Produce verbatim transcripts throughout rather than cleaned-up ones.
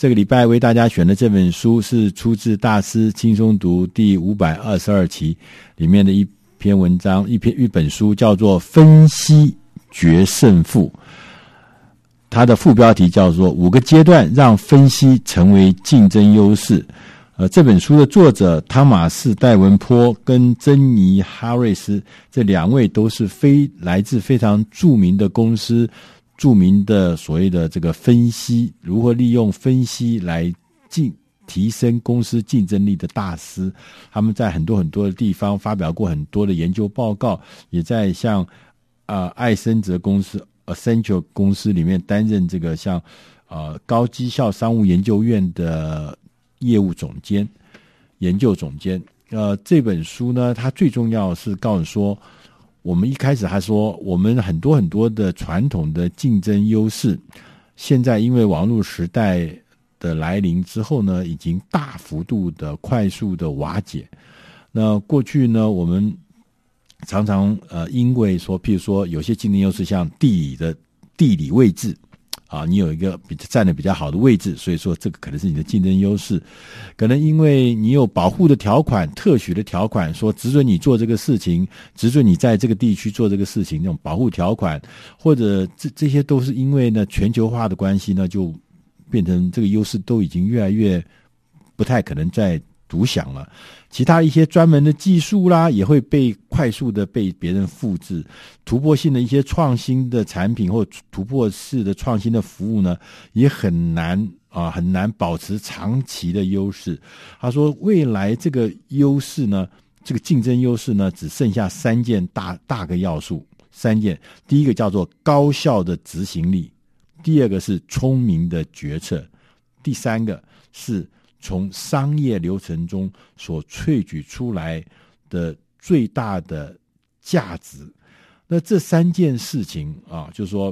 这个礼拜为大家选的这本书是出自大师轻松读第五百二十二期里面的一篇文章，一篇一本书叫做《分析决胜负》，它的副标题叫做五个阶段让分析成为竞争优势。呃，这本书的作者汤马士·戴文波跟珍妮·哈瑞斯这两位都是非来自非常著名的公司，著名的所谓的这个分析，如何利用分析来进提升公司竞争力的大师。他们在很多很多的地方发表过很多的研究报告，也在像呃艾森哲公司 Accenture 公司里面担任这个像呃高绩效商务研究院的业务总监、研究总监。呃，这本书呢，它最重要是告诉说，我们一开始还说，我们很多很多的传统的竞争优势，现在因为网络时代的来临之后呢，已经大幅度的、快速的瓦解。那过去呢，我们常常呃，因为说，譬如说，有些竞争优势，像地理的地理位置。啊，你有一个比站得比较好的位置，所以说这个可能是你的竞争优势。可能因为你有保护的条款、特许的条款，说只准你做这个事情，只准你在这个地区做这个事情，那种保护条款，或者这这些都是因为呢全球化的关系呢，就变成这个优势都已经越来越不太可能再独享了。其他一些专门的技术啦，也会被快速的被别人复制，突破性的一些创新的产品或突破式的创新的服务呢，也很难啊、呃，很难保持长期的优势。他说，未来这个优势呢，这个竞争优势呢，只剩下三件大大个要素，三件。第一个叫做高效的执行力，第二个是聪明的决策，第三个是从商业流程中所萃取出来的最大的价值。那这三件事情啊，就是说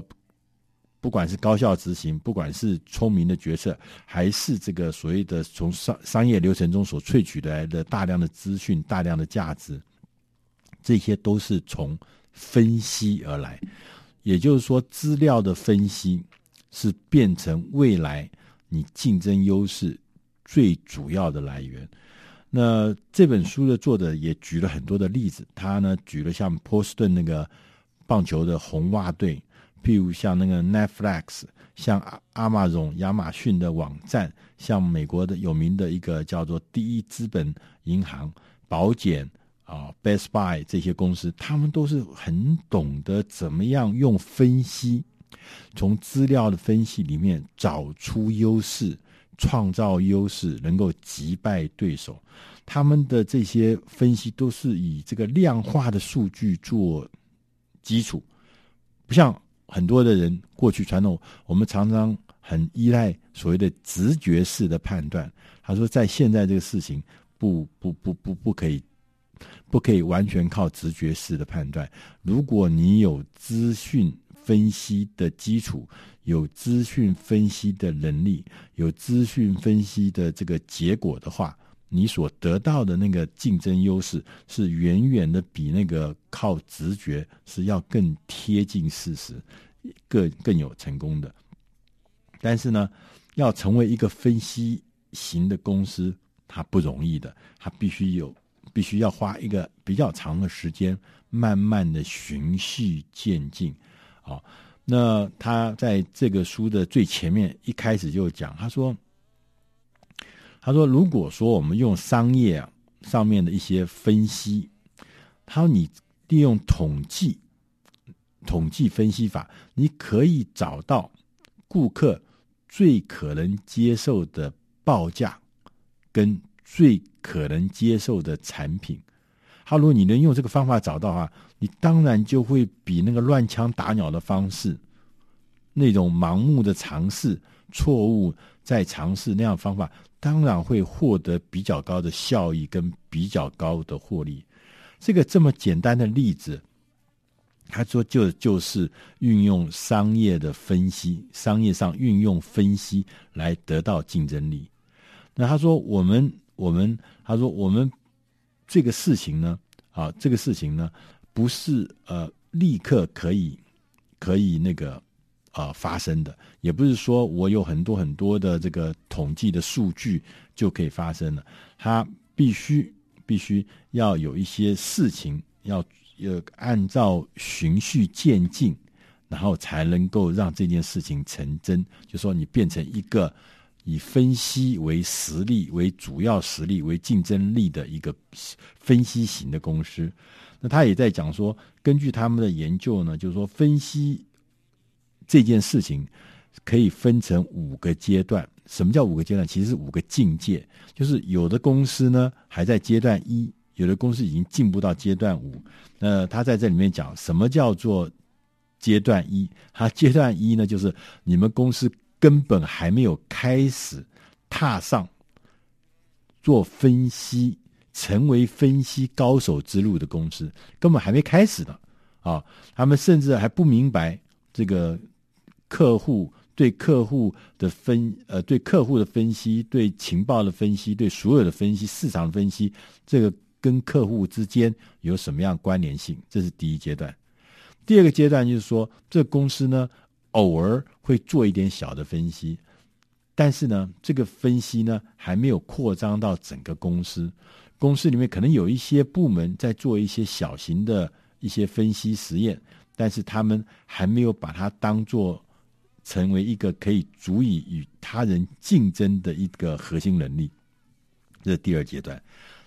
不管是高效执行，不管是聪明的决策，还是这个所谓的从商商业流程中所萃取来的大量的资讯、大量的价值，这些都是从分析而来。也就是说，资料的分析是变成未来你竞争优势最主要的来源。那这本书的作者也举了很多的例子，他呢举了像波士顿那个棒球的红袜队，譬如像那个 Netflix， 像 Amazon 亚马逊的网站，像美国的有名的一个叫做第一资本银行、保险啊、呃、Best Buy 这些公司，他们都是很懂得怎么样用分析，从资料的分析里面找出优势，创造优势，能够击败对手。他们的这些分析都是以这个量化的数据做基础，不像很多的人过去传统，我们常常很依赖所谓的直觉式的判断。他说，在现在这个事情，不不不不不可以，不可以完全靠直觉式的判断。如果你有资讯分析的基础，有资讯分析的能力，有资讯分析的这个结果的话，你所得到的那个竞争优势是远远的比那个靠直觉是要更贴近事实，更更有成功的。但是呢，要成为一个分析型的公司，它不容易的，它必须有必须要花一个比较长的时间，慢慢的循序渐进。好，那他在这个书的最前面一开始就讲，他说他说如果说我们用商业、啊、上面的一些分析，他说你利用统计统计分析法，你可以找到顾客最可能接受的报价跟最可能接受的产品。他如果你能用这个方法找到啊，你当然就会比那个乱枪打鸟的方式，那种盲目的尝试、错误在尝试那样的方法，当然会获得比较高的效益跟比较高的获利。这个这么简单的例子，他说就就是运用商业的分析，商业上运用分析来得到竞争力。那他说我们我们他说我们。这个事情呢，啊，这个事情呢，不是呃立刻可以可以那个呃发生的，也不是说我有很多很多的这个统计的数据就可以发生了，它必须必须要有一些事情要呃按照循序渐进，然后才能够让这件事情成真，就说你变成一个以分析为实力为主要实力为竞争力的一个分析型的公司。那他也在讲说，根据他们的研究呢，就是说分析这件事情可以分成五个阶段。什么叫五个阶段？其实是五个境界，就是有的公司呢还在阶段一，有的公司已经进步到阶段五。那他在这里面讲什么叫做阶段一？他阶段一呢，就是你们公司根本还没有开始踏上做分析成为分析高手之路的公司，根本还没开始呢啊！他们甚至还不明白这个客户对客户的分呃对客户的分析、对情报的分析、对所有的分析、市场分析，这个跟客户之间有什么样关联性？这是第一阶段。第二个阶段就是说，这个公司呢偶尔会做一点小的分析，但是呢，这个分析呢还没有扩张到整个公司。公司里面可能有一些部门在做一些小型的一些分析实验，但是他们还没有把它当作成为一个可以足以与他人竞争的一个核心能力。这是第二阶段。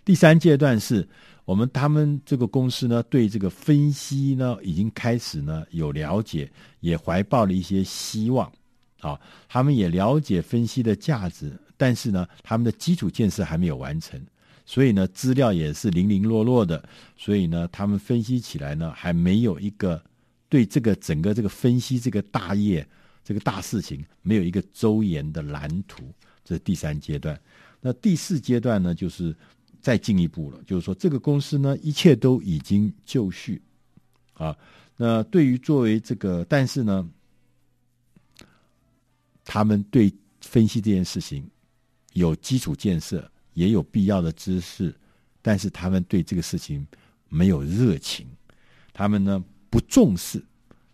第三阶段是我们他们这个公司呢对这个分析呢已经开始呢有了解，也怀抱了一些希望啊，他们也了解分析的价值，但是呢他们的基础建设还没有完成，所以呢资料也是零零落落的，所以呢他们分析起来呢还没有一个对这个整个这个分析这个大业这个大事情没有一个周延的蓝图。这是第三阶段。那第四阶段呢就是再进一步了，就是说这个公司呢一切都已经就绪啊，那对于作为这个，但是呢他们对分析这件事情有基础建设，也有必要的知识，但是他们对这个事情没有热情，他们呢不重视，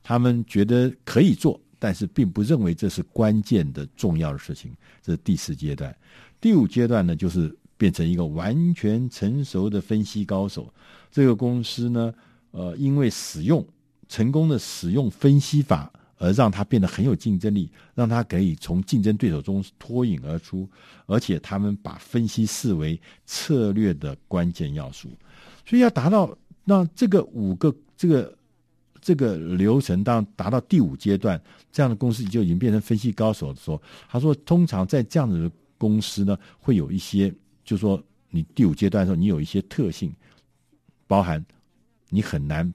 他们觉得可以做，但是并不认为这是关键的重要的事情。这是第四阶段。第五阶段呢就是变成一个完全成熟的分析高手。这个公司呢呃，因为使用成功的使用分析法而让它变得很有竞争力，让它可以从竞争对手中脱颖而出，而且他们把分析视为策略的关键要素。所以要达到那这个五个这个这个流程当达到第五阶段，这样的公司就已经变成分析高手的时候，他说通常在这样的公司呢会有一些，就是说你第五阶段的时候你有一些特性，包含你很难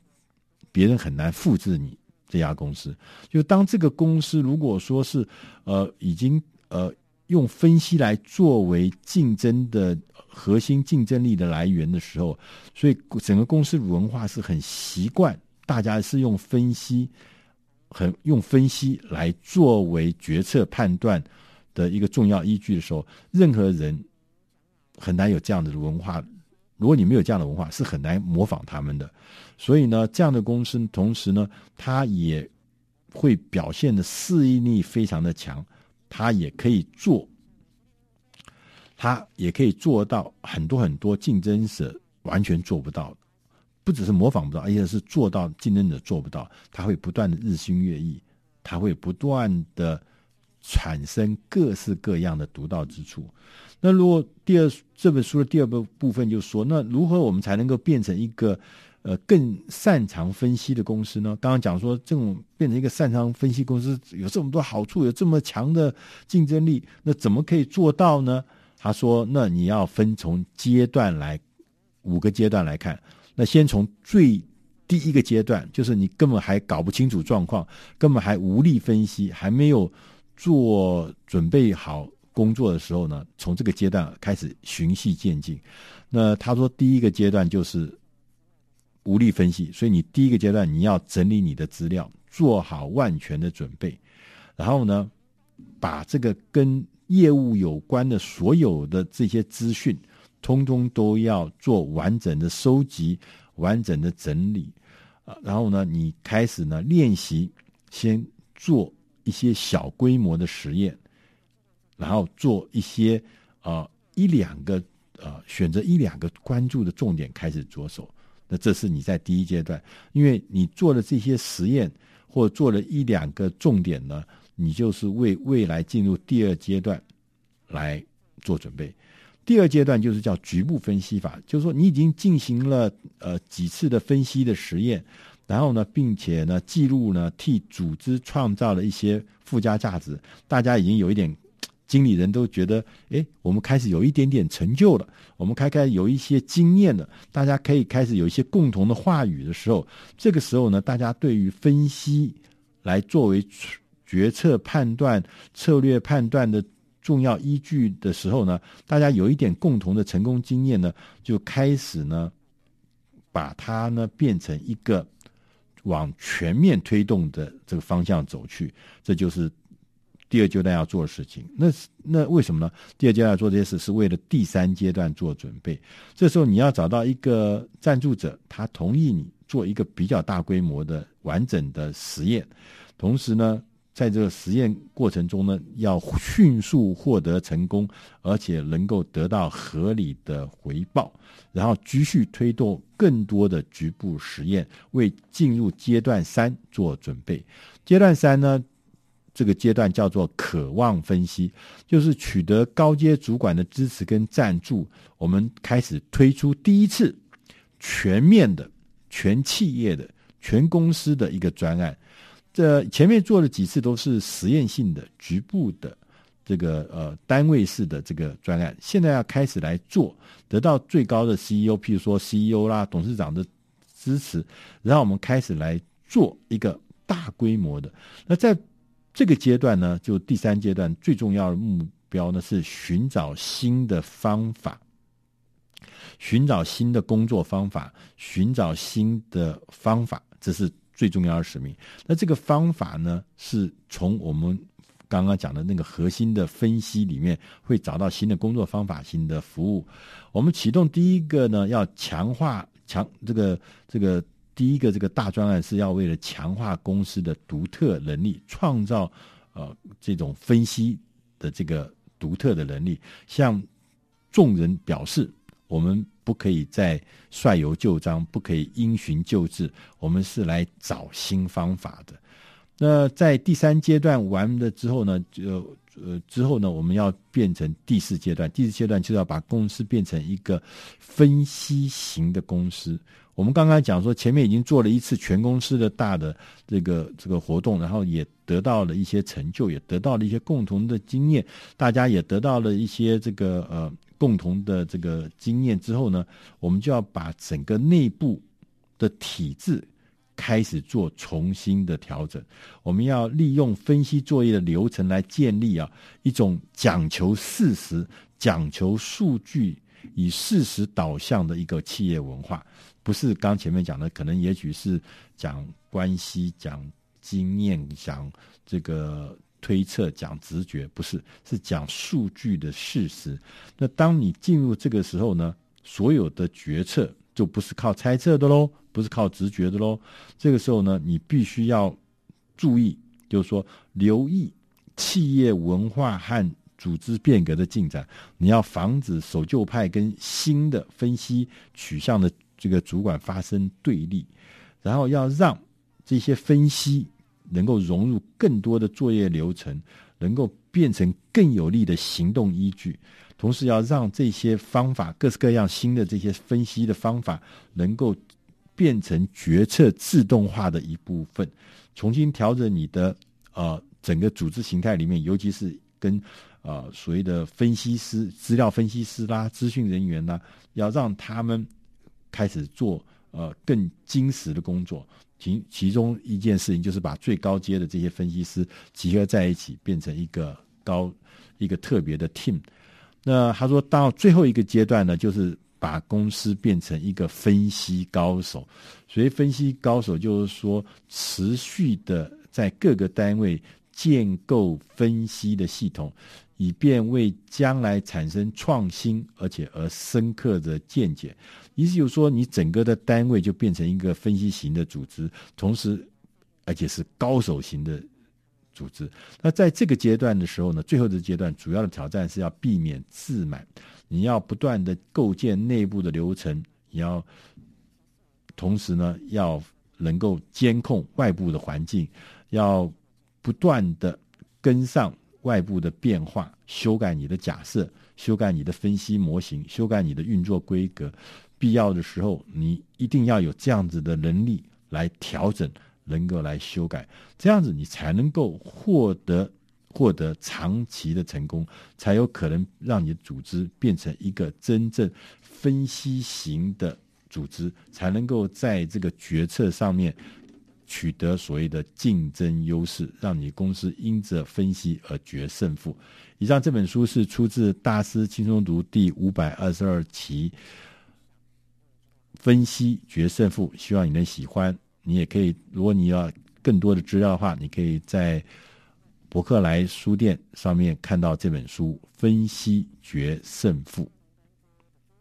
别人很难复制你这家公司。就当这个公司如果说是呃已经呃用分析来作为竞争的核心竞争力的来源的时候，所以整个公司文化是很习惯大家是用分析很用分析来作为决策判断的一个重要依据的时候，任何人很难有这样的文化。如果你没有这样的文化，是很难模仿他们的。所以呢，这样的公司同时呢，它也会表现的适应力非常的强，它也可以做，它也可以做到很多很多竞争者完全做不到的，不只是模仿不到，而且是做到竞争者做不到。它会不断的日新月异，它会不断的产生各式各样的独到之处。那如果第二这本书的第二个部分就说，那如何我们才能够变成一个呃更擅长分析的公司呢？刚刚讲说这种变成一个擅长分析公司有这么多好处，有这么强的竞争力，那怎么可以做到呢？他说那你要分从阶段来，五个阶段来看。那先从最第一个阶段，就是你根本还搞不清楚状况，根本还无力分析，还没有做准备好工作的时候呢，从这个阶段开始循序渐进。那他说第一个阶段就是无力分析，所以你第一个阶段你要整理你的资料，做好万全的准备，然后呢把这个跟业务有关的所有的这些资讯通通都要做完整的收集，完整的整理、啊、然后呢你开始呢练习先做一些小规模的实验，然后做一些呃一两个呃选择一两个关注的重点开始着手。那这是你在第一阶段，因为你做了这些实验或做了一两个重点呢，你就是为未来进入第二阶段来做准备。第二阶段就是叫局部分析法，就是说你已经进行了呃几次的分析的实验，然后呢并且呢记录呢替组织创造了一些附加价值，大家已经有一点，经理人都觉得诶我们开始有一点点成就了，我们开开有一些经验了，大家可以开始有一些共同的话语的时候，这个时候呢大家对于分析来作为决策判断策略判断的重要依据的时候呢，大家有一点共同的成功经验呢，就开始呢把它呢变成一个往全面推动的这个方向走去，这就是第二阶段要做的事情。那那为什么呢？第二阶段要做这些事是为了第三阶段做准备。这时候你要找到一个赞助者，他同意你做一个比较大规模的完整的实验，同时呢在这个实验过程中呢要迅速获得成功，而且能够得到合理的回报，然后继续推动更多的局部实验，为进入阶段三做准备。阶段三呢，这个阶段叫做渴望分析，就是取得高阶主管的支持跟赞助，我们开始推出第一次全面的全企业的全公司的一个专案。这前面做了几次都是实验性的局部的这个呃单位式的这个专案，现在要开始来做，得到最高的 C E O 譬如说 C E O 啦董事长的支持，然后我们开始来做一个大规模的。那在这个阶段呢，就第三阶段最重要的目标呢是寻找新的方法，寻找新的工作方法，寻找新的方法，这是最重要的使命。那这个方法呢是从我们刚刚讲的那个核心的分析里面会找到新的工作方法，新的服务。我们启动第一个呢要强化强这个这个第一个这个大专案是要为了强化公司的独特能力，创造呃这种分析的这个独特的能力，向众人表示我们不可以再率由旧章，不可以因循旧制，我们是来找新方法的。那在第三阶段完了之后呢，呃呃之后呢，我们要变成第四阶段。第四阶段就是要把公司变成一个分析型的公司。我们刚刚讲说，前面已经做了一次全公司的大的这个这个活动，然后也得到了一些成就，也得到了一些共同的经验，大家也得到了一些这个呃。共同的这个经验之后呢，我们就要把整个内部的体制开始做重新的调整。我们要利用分析作业的流程来建立啊一种讲求事实、讲求数据、以事实导向的一个企业文化，不是刚前面讲的，可能也许是讲关系、讲经验、讲这个。推测讲直觉，不是，是讲数据的事实。那当你进入这个时候呢，所有的决策就不是靠猜测的咯，不是靠直觉的咯。这个时候呢，你必须要注意，就是说留意企业文化和组织变革的进展，你要防止守旧派跟新的分析取向的这个主管发生对立，然后要让这些分析能够融入更多的作业流程，能够变成更有力的行动依据，同时要让这些方法各式各样新的这些分析的方法能够变成决策自动化的一部分，重新调整你的呃整个组织形态里面，尤其是跟呃所谓的分析师、资料分析师啦、资讯人员啦，要让他们开始做呃更精实的工作。其其中一件事情就是把最高阶的这些分析师集合在一起，变成一个高一个特别的 team。 那他说到最后一个阶段呢，就是把公司变成一个分析高手。所以分析高手就是说持续的在各个单位建构分析的系统，以便为将来产生创新而且而深刻的见解。意思就是说，你整个的单位就变成一个分析型的组织，同时而且是高手型的组织。那在这个阶段的时候呢，最后的阶段主要的挑战是要避免自满，你要不断的构建内部的流程，你要同时呢要能够监控外部的环境，要不断的跟上外部的变化，修改你的假设，修改你的分析模型，修改你的运作规格，必要的时候你一定要有这样子的能力来调整，能够来修改，这样子你才能够获得获得长期的成功，才有可能让你的组织变成一个真正分析型的组织，才能够在这个决策上面取得所谓的竞争优势，让你公司因着分析而决胜负。以上这本书是出自大师轻松读第五百二十二期，分析决胜负，希望你能喜欢。你也可以，如果你要更多的资料的话，你可以在博客来书店上面看到这本书《分析决胜负》。